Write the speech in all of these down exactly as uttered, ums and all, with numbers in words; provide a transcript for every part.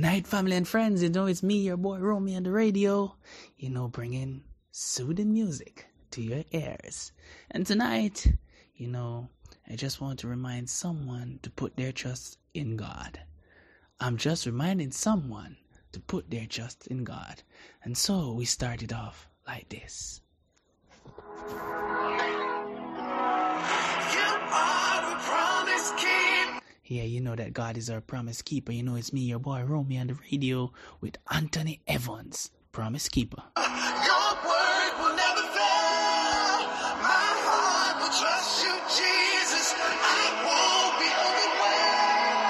night, family and friends. You know, it's me, your boy Romy, on the radio. You know, bringing soothing music to your ears. And tonight, you know, I just want to remind someone to put their trust in God. I'm just reminding someone to put their trust in God. And so we started off like this. Yeah, you know that God is our promise keeper. You know, it's me, your boy Romy, on the radio with Anthony Evans, promise keeper. Your word will never fail. My heart will trust you, Jesus. I won't be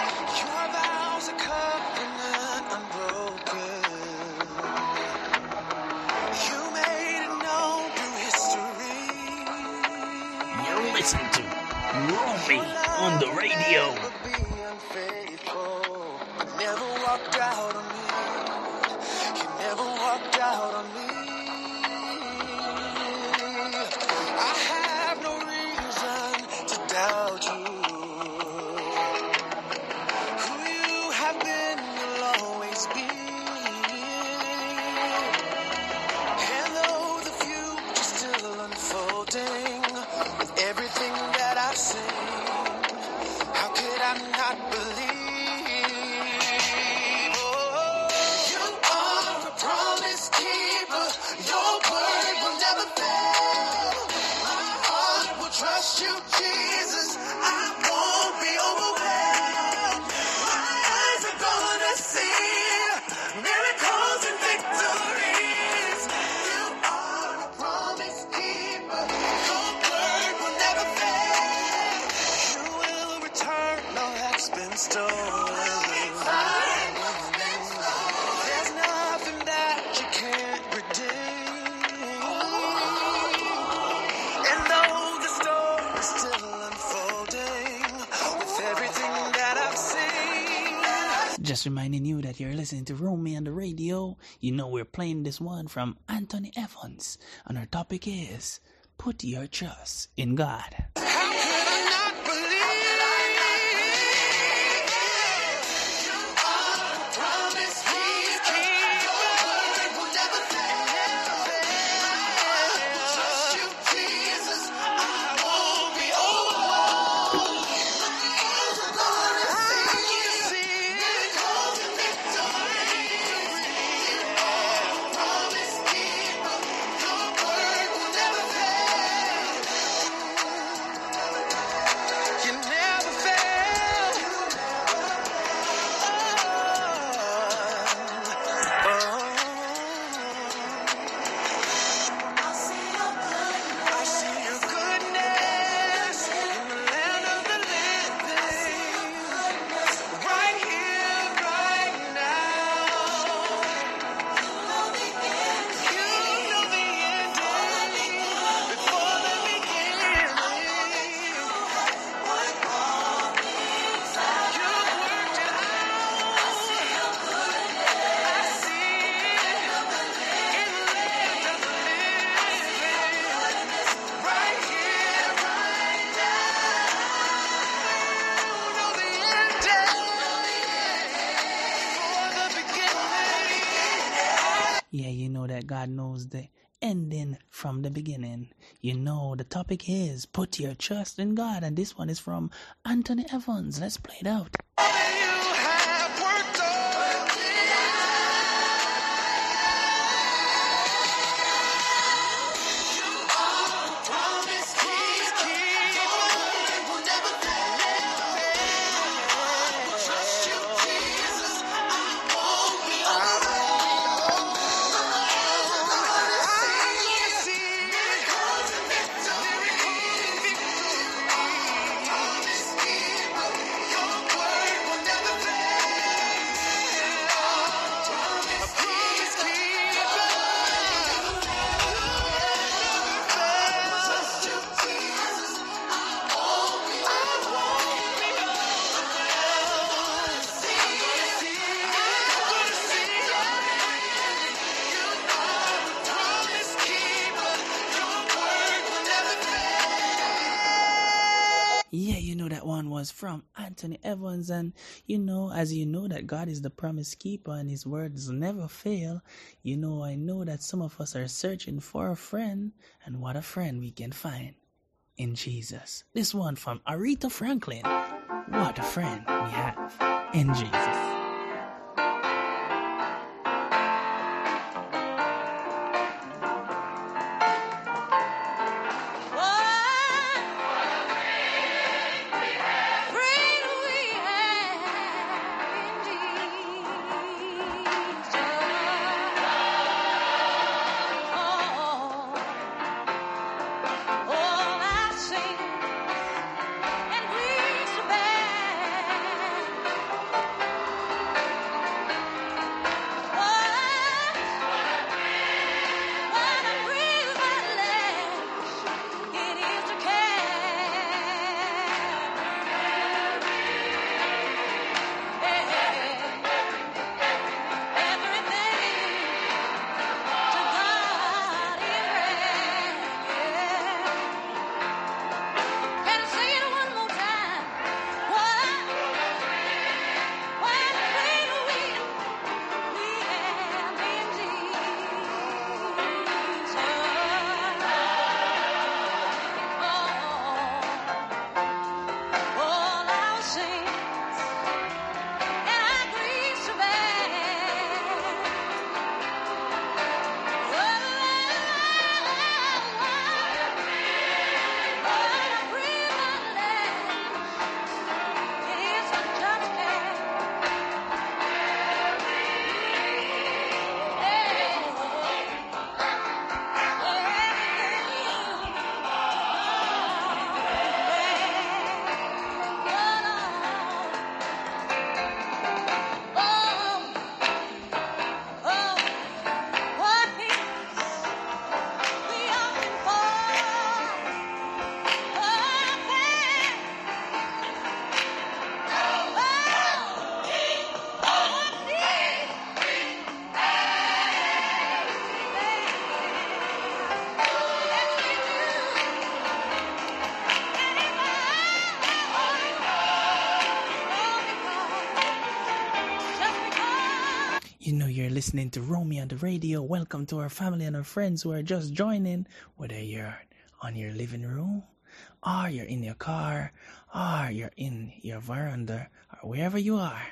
overwhelmed. Your vows are covenant unbroken. You made it known through history. You listen to Romy on the radio. Just reminding you that you're listening to Romy on the radio. You know we're playing this one from Anthony Evans, and our topic is put your trust in God. Yeah, you know that God knows the ending from the beginning. You know the topic is put your trust in God, and this one is from Anthony Evans. Let's play it out. yeah, you know, that one was from Anthony Evans. And, you know, as you know that God is the promise keeper and his words never fail, you know, I know that some of us are searching for a friend, and what a friend we can find in Jesus. This one from Aretha Franklin. What a friend we have in Jesus. Listening to Romy on the radio. Welcome to our family and our friends who are just joining, whether you're on your living room, or you're in your car, or you're in your veranda, or wherever you are,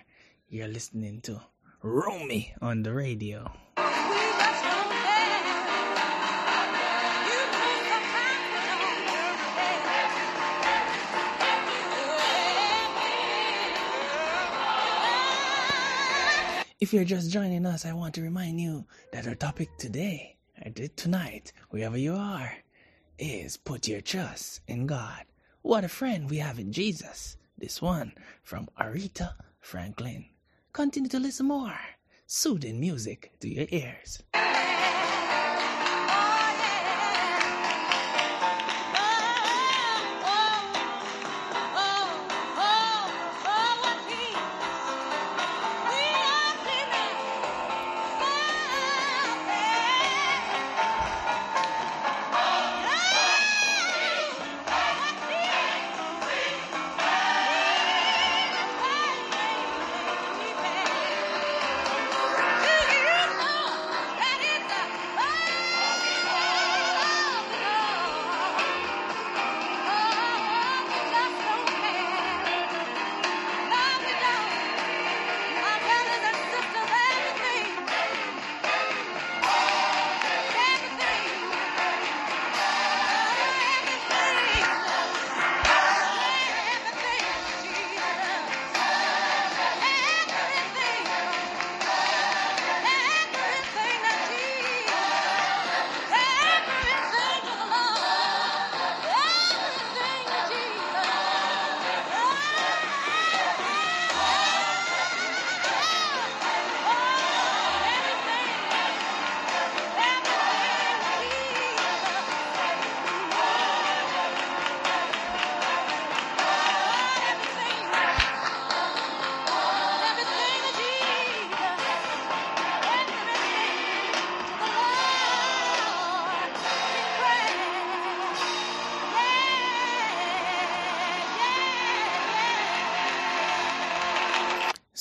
you're listening to Romy on the radio. If you're just joining us, I want to remind you that our topic today, or tonight, wherever you are, is put your trust in God. What a friend we have in Jesus. This one from Aretha Franklin. Continue to listen more. Soothing music to your ears. Ready?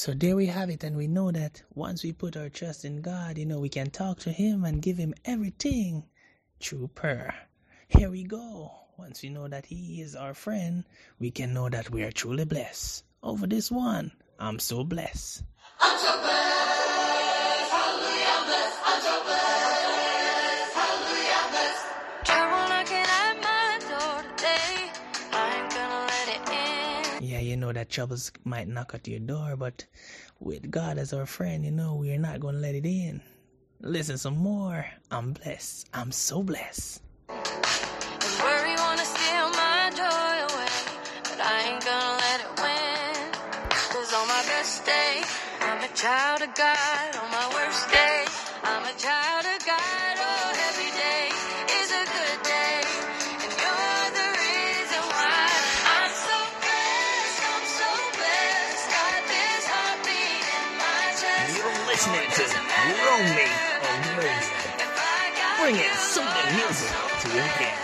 So there we have it, and we know that once we put our trust in God, you know, we can talk to Him and give Him everything through prayer. Here we go. Once we know that He is our friend, we can know that we are truly blessed. Over this one, I'm so blessed. I'm so blessed. Hallelujah, I'm blessed. I'm so blessed. Hallelujah, I'm blessed. Try one knocking at my door today. I ain't gonna let it in. Yeah, you know that troubles might knock at your door, but with God as our friend, you know, we're not gonna let it in. Listen some more. I'm blessed. I'm so blessed. Child of God, on my worst day, I'm a child of God. Oh, every day is a good day, and you're the reason why I'm so blessed. I'm so blessed. Got this heartbeat in my chest. You're listening to Romy on Music, bringing something music to your hands.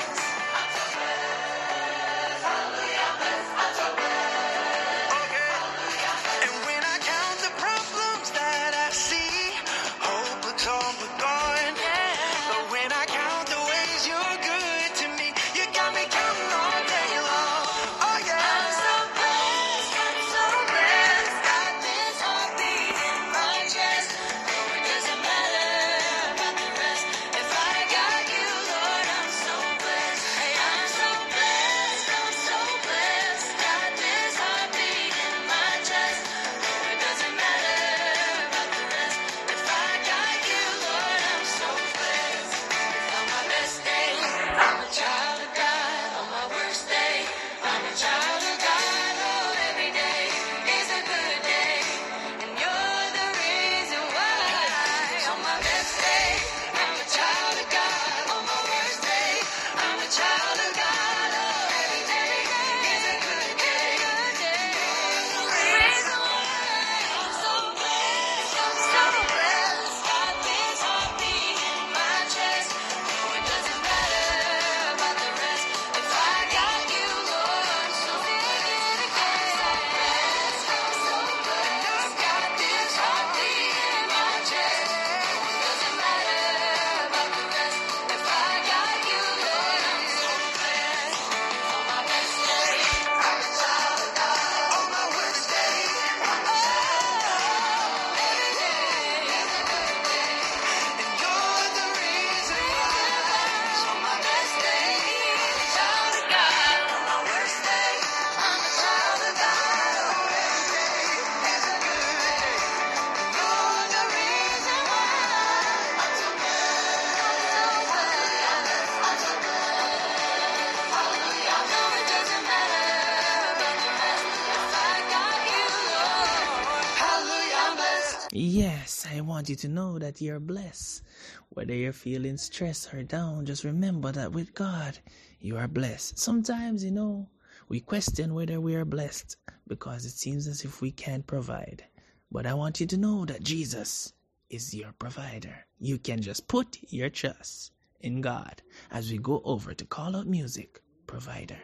Yes, I want you to know that you're blessed. Whether you're feeling stressed or down, just remember that with God, you are blessed. Sometimes, you know, we question whether we are blessed because it seems as if we can't provide. But I want you to know that Jesus is your provider. You can just put your trust in God as we go over to Call Out Music Provider.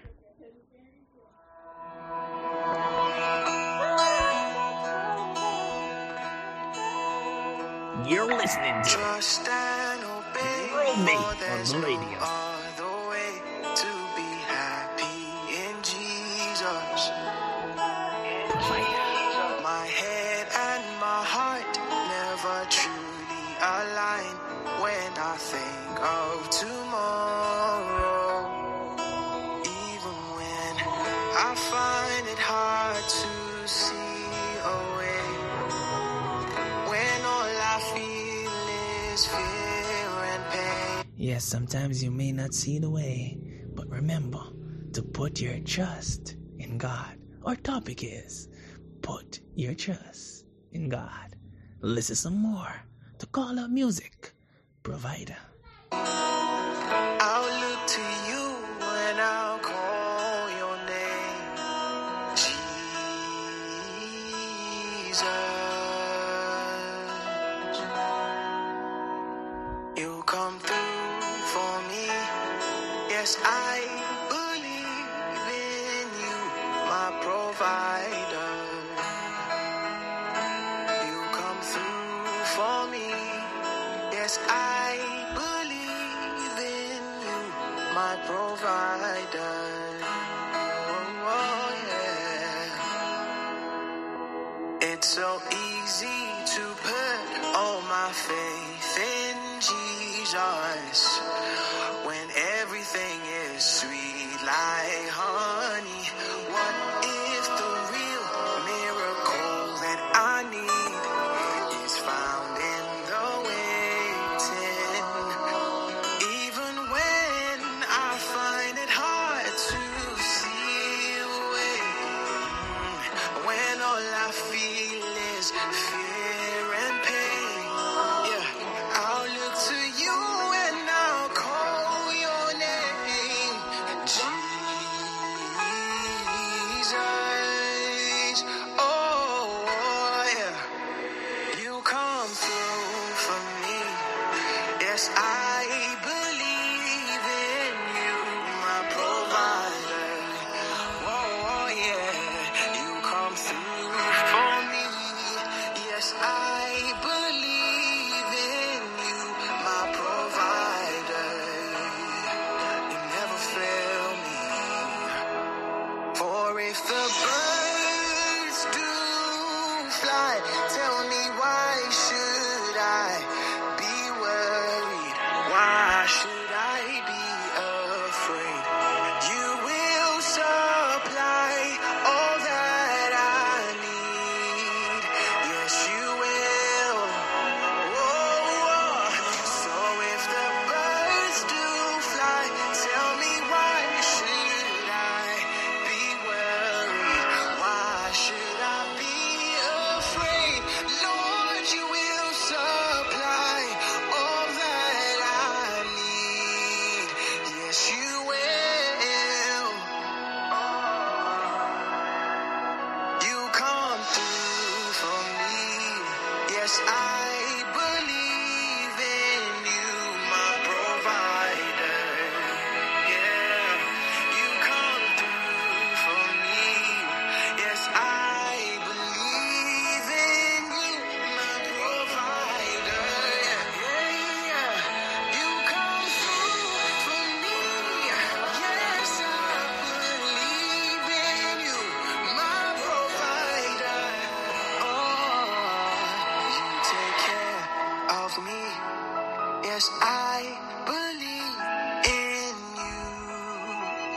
You're listening to Romy on the radio. The way to be happy in Jesus. Provider. My head and my heart never truly align when I think of tomorrow. Even when I find it hard to see. Yes, sometimes you may not see the way, but remember to put your trust in God. Our topic is put your trust in God. Listen some more to Call Out Music Provider. I'll look to you when I'll call your name, Jesus. I believe in you, my provider. provider. Oh, oh, yeah. It's so easy to put all my faith in Jesus when everything is sweet like honey. What if the real miracle that I need is found in the waiting? Even when I find it hard to see a way, when all I feel is fear and pain, yeah, I'll look to you and I'll call your name, Jesus. Oh, yeah, you come through for me. Yes, I believe in you, my provider. Oh, yeah, you come through for me. Yes, I believe in you, my provider. You never fail me. For if the birds do fly, tell me why should I be worried? Why should I be afraid? You will supply all that I need. Yes, you will. Oh, so if the birds do fly, tell me why should I be worried? Why should I be afraid? Lord, you will supply all that I need. Yes, you will. You come through for me. Yes, I believe in you, my provider. Yeah, you come through for me. Yes, I believe in you, my provider. Yeah, yeah, yeah. You come through for me. Yes, I believe in you, my provider. Oh, you take care of me. Yes, I believe in you.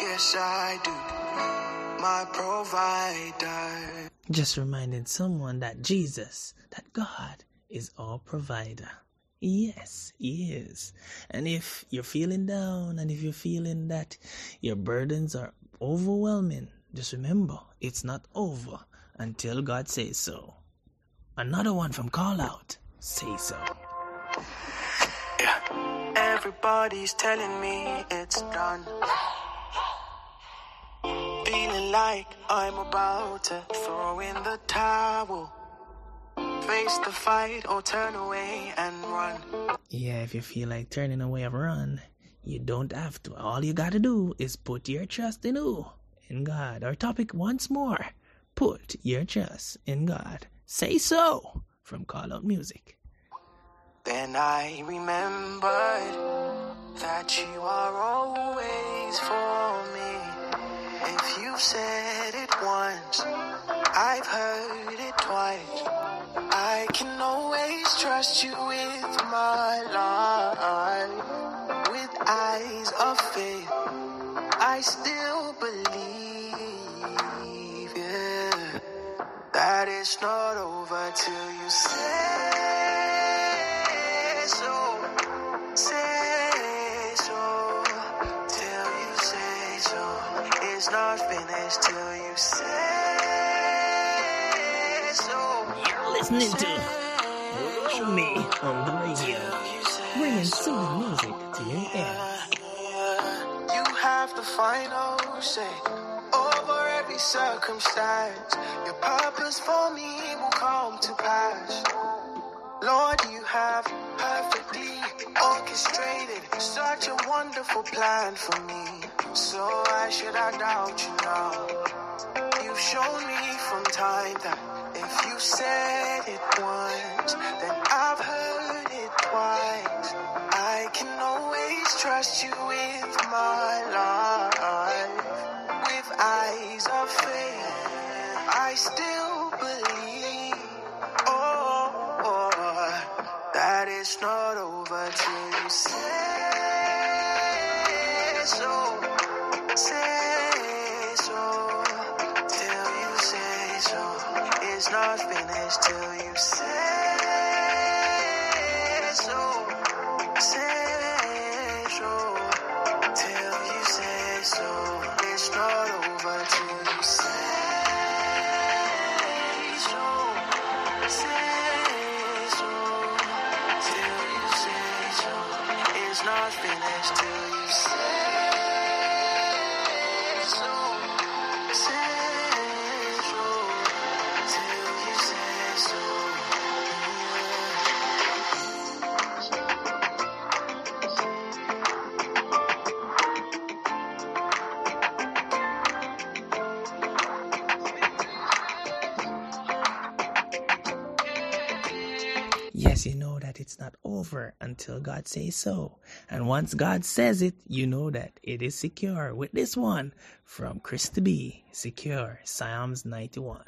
Yes, I do, my provider. Just reminded someone that Jesus, that God, is our provider. Yes, He is. And if you're feeling down, and if you're feeling that your burdens are overwhelming, just remember, it's not over until God says so. Another one from Call Out, Say So. Yeah. Everybody's telling me it's done. Feeling like I'm about to throw in the towel. Face the fight or turn away and run. Yeah, if you feel like turning away or run, you don't have to. All you gotta do is put your trust in who? In God. Our topic once more. Put your trust in God. Say so from Call Out Music. Then I remembered that you are always for me. If you've said it once, I've heard it twice. I can always trust you with my life. With eyes of faith, I still believe, yeah, that it's not over till you say so. Say so, till you say so. It's not finished till you say so. You're listening to Romy on the radio, bringing soothing music to your ears. You have the final say over every circumstance. Your purpose for me will come to pass. Lord, you have perfectly orchestrated such a wonderful plan for me. So why should I doubt you now? You've shown me from time that if you said it once, then I've heard it twice. I can always trust you with my life. With eyes of faith, I still believe. Oh, oh, that it's not over till you say so. Say so. Till you say so. It's not finished till you say so. Yes, you know that it's not over until God says so. And once God says it, you know that it is secure. With this one from Chris to B, Secure, Psalms ninety-one.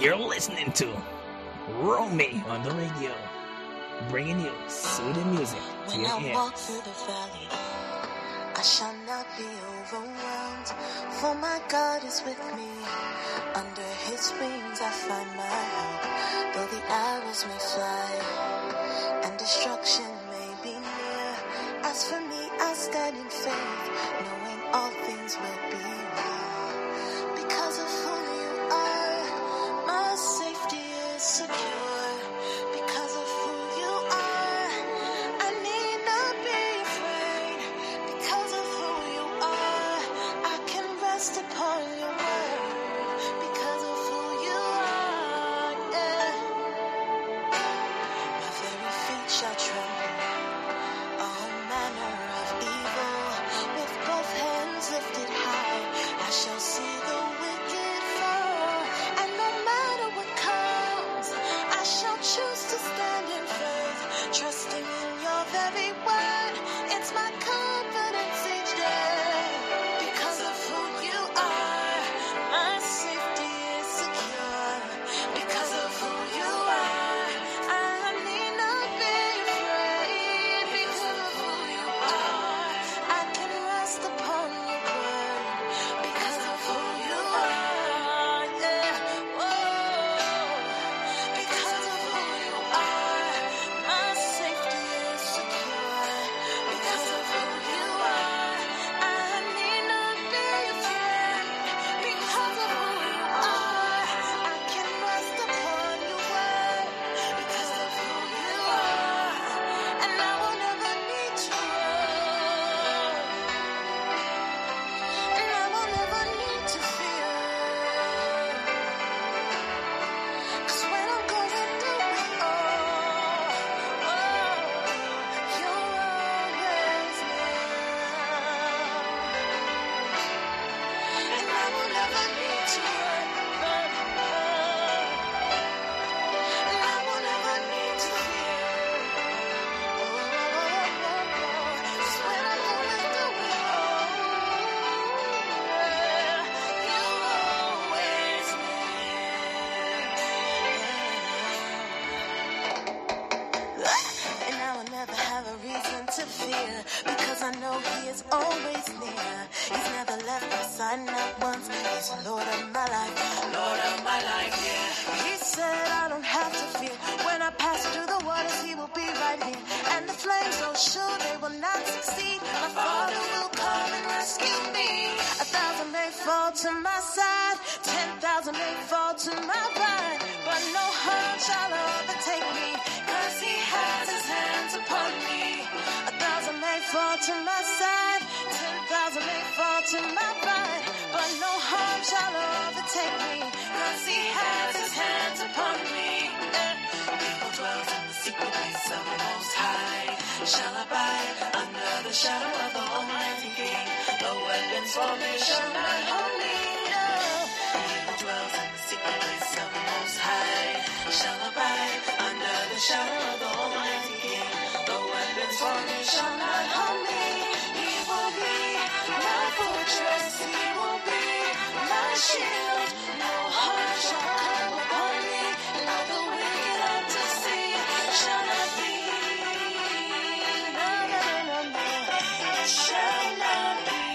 You're listening to Romy on the radio, bringing you soothing music to your ears. I shall not be overwhelmed, for my God is with me. Under his wings I find my help. Though the arrows may fly and destruction may be near, as for me I stand in faith, knowing all things will be well. Because of who you are, my safety is secure. Transformation, my holy love. He who dwells in the secret place. shall abide under the shadow of the Almighty King. The weapons formed shall not harm me. He will be my fortress. He will be my shield. No harm shall come upon me. Not the wicked I to see shall not be. No, no, no, no, no. It shall not be.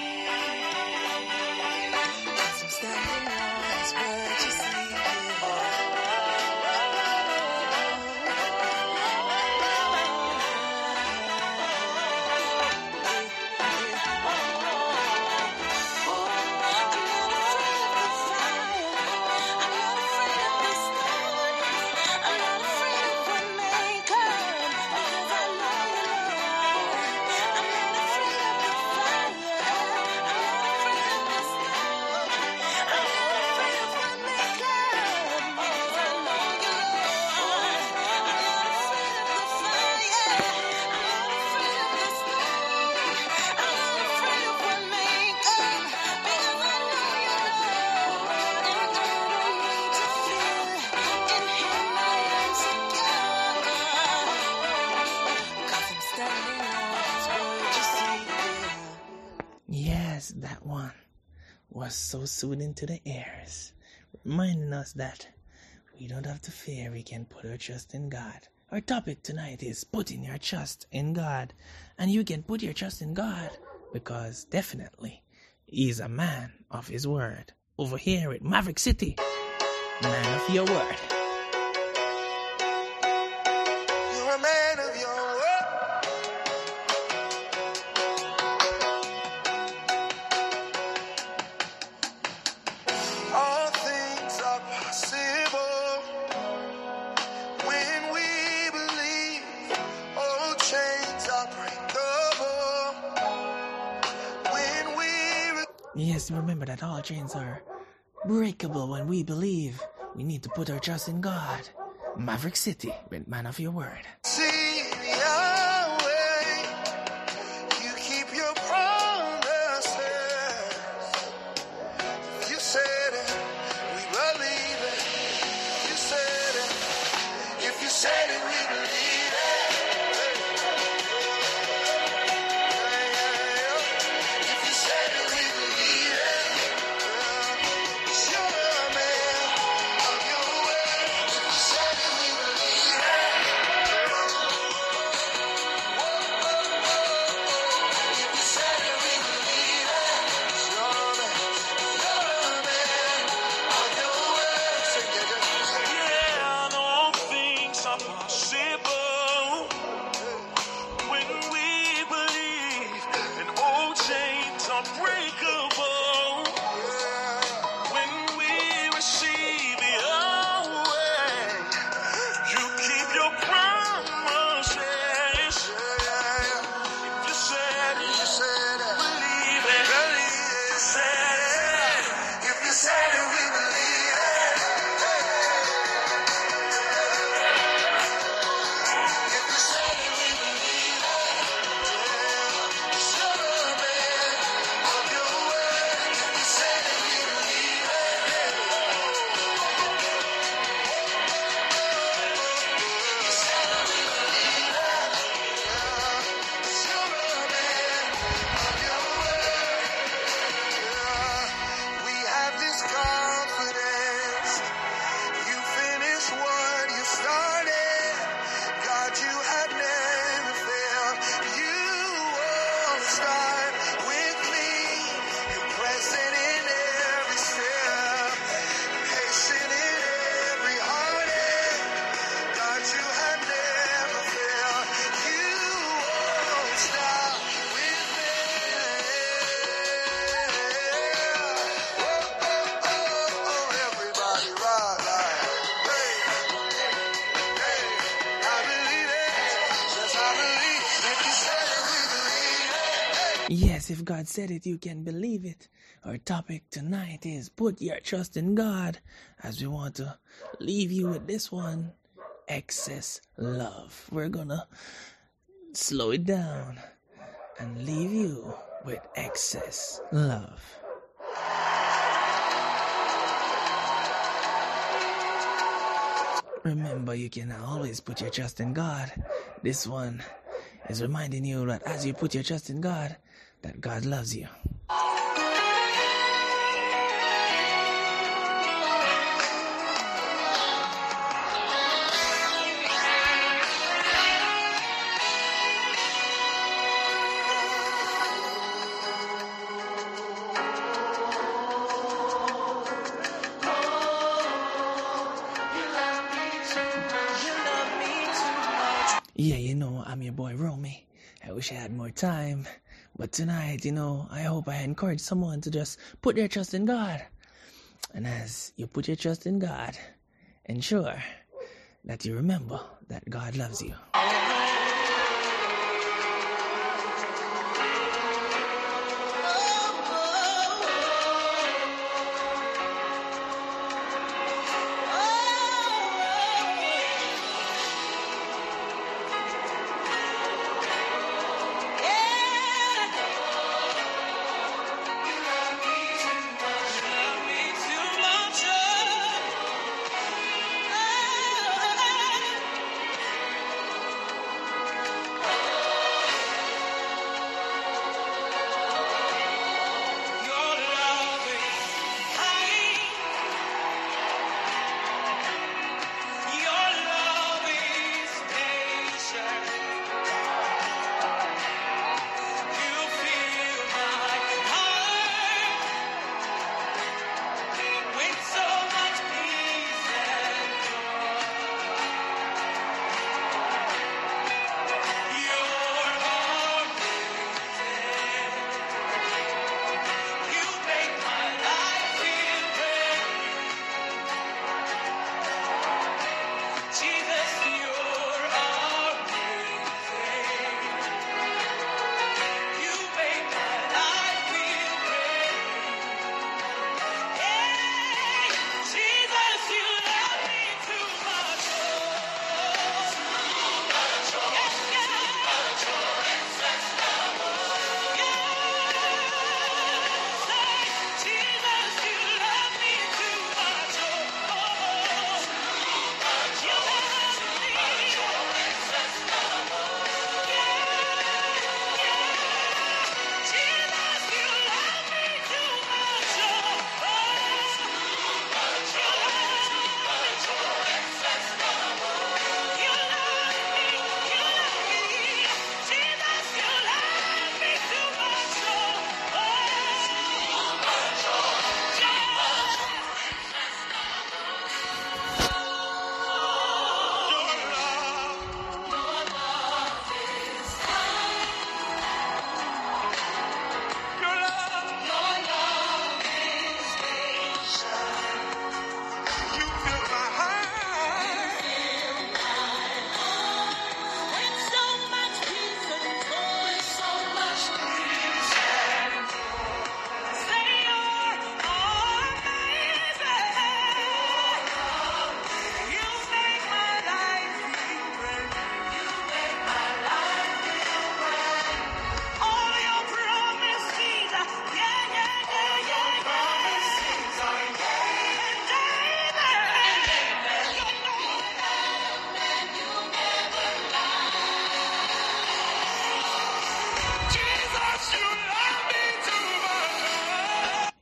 As I'm standing now, that's what you see. That one was so soothing to the ears, reminding us that we don't have to fear, we can put our trust in God. Our topic tonight is putting your trust in God, and you can put your trust in God because definitely He's a man of His word. Over here at Maverick City, man of your word. You're a man of your word. Yes, remember that all chains are breakable when we believe. We need to put our trust in God. Maverick City, with man of your word. See Yahweh, you keep your promises. You said it, we believe it. You said it, if you said it, we believe it. Yes, if God said it, you can believe it. Our topic tonight is put your trust in God, as we want to leave you with this one, excess love. We're gonna slow it down and leave you with excess love. Remember, you can always put your trust in God. This one is reminding you that as you put your trust in God, that God loves you. Yeah, you know, I'm your boy Romy. I wish I had more time. But tonight, you know, I hope I encourage someone to just put their trust in God. And as you put your trust in God, ensure that you remember that God loves you.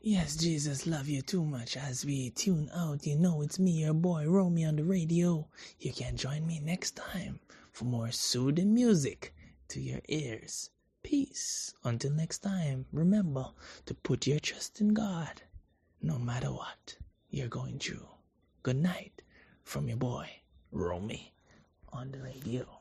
Yes, Jesus love you too much. As we tune out, you know it's me, your boy Romy, on the radio. You can join me next time for more soothing music to your ears. Peace. Until next time, remember to put your trust in God, no matter what you're going through. Good night from your boy Romy on the radio.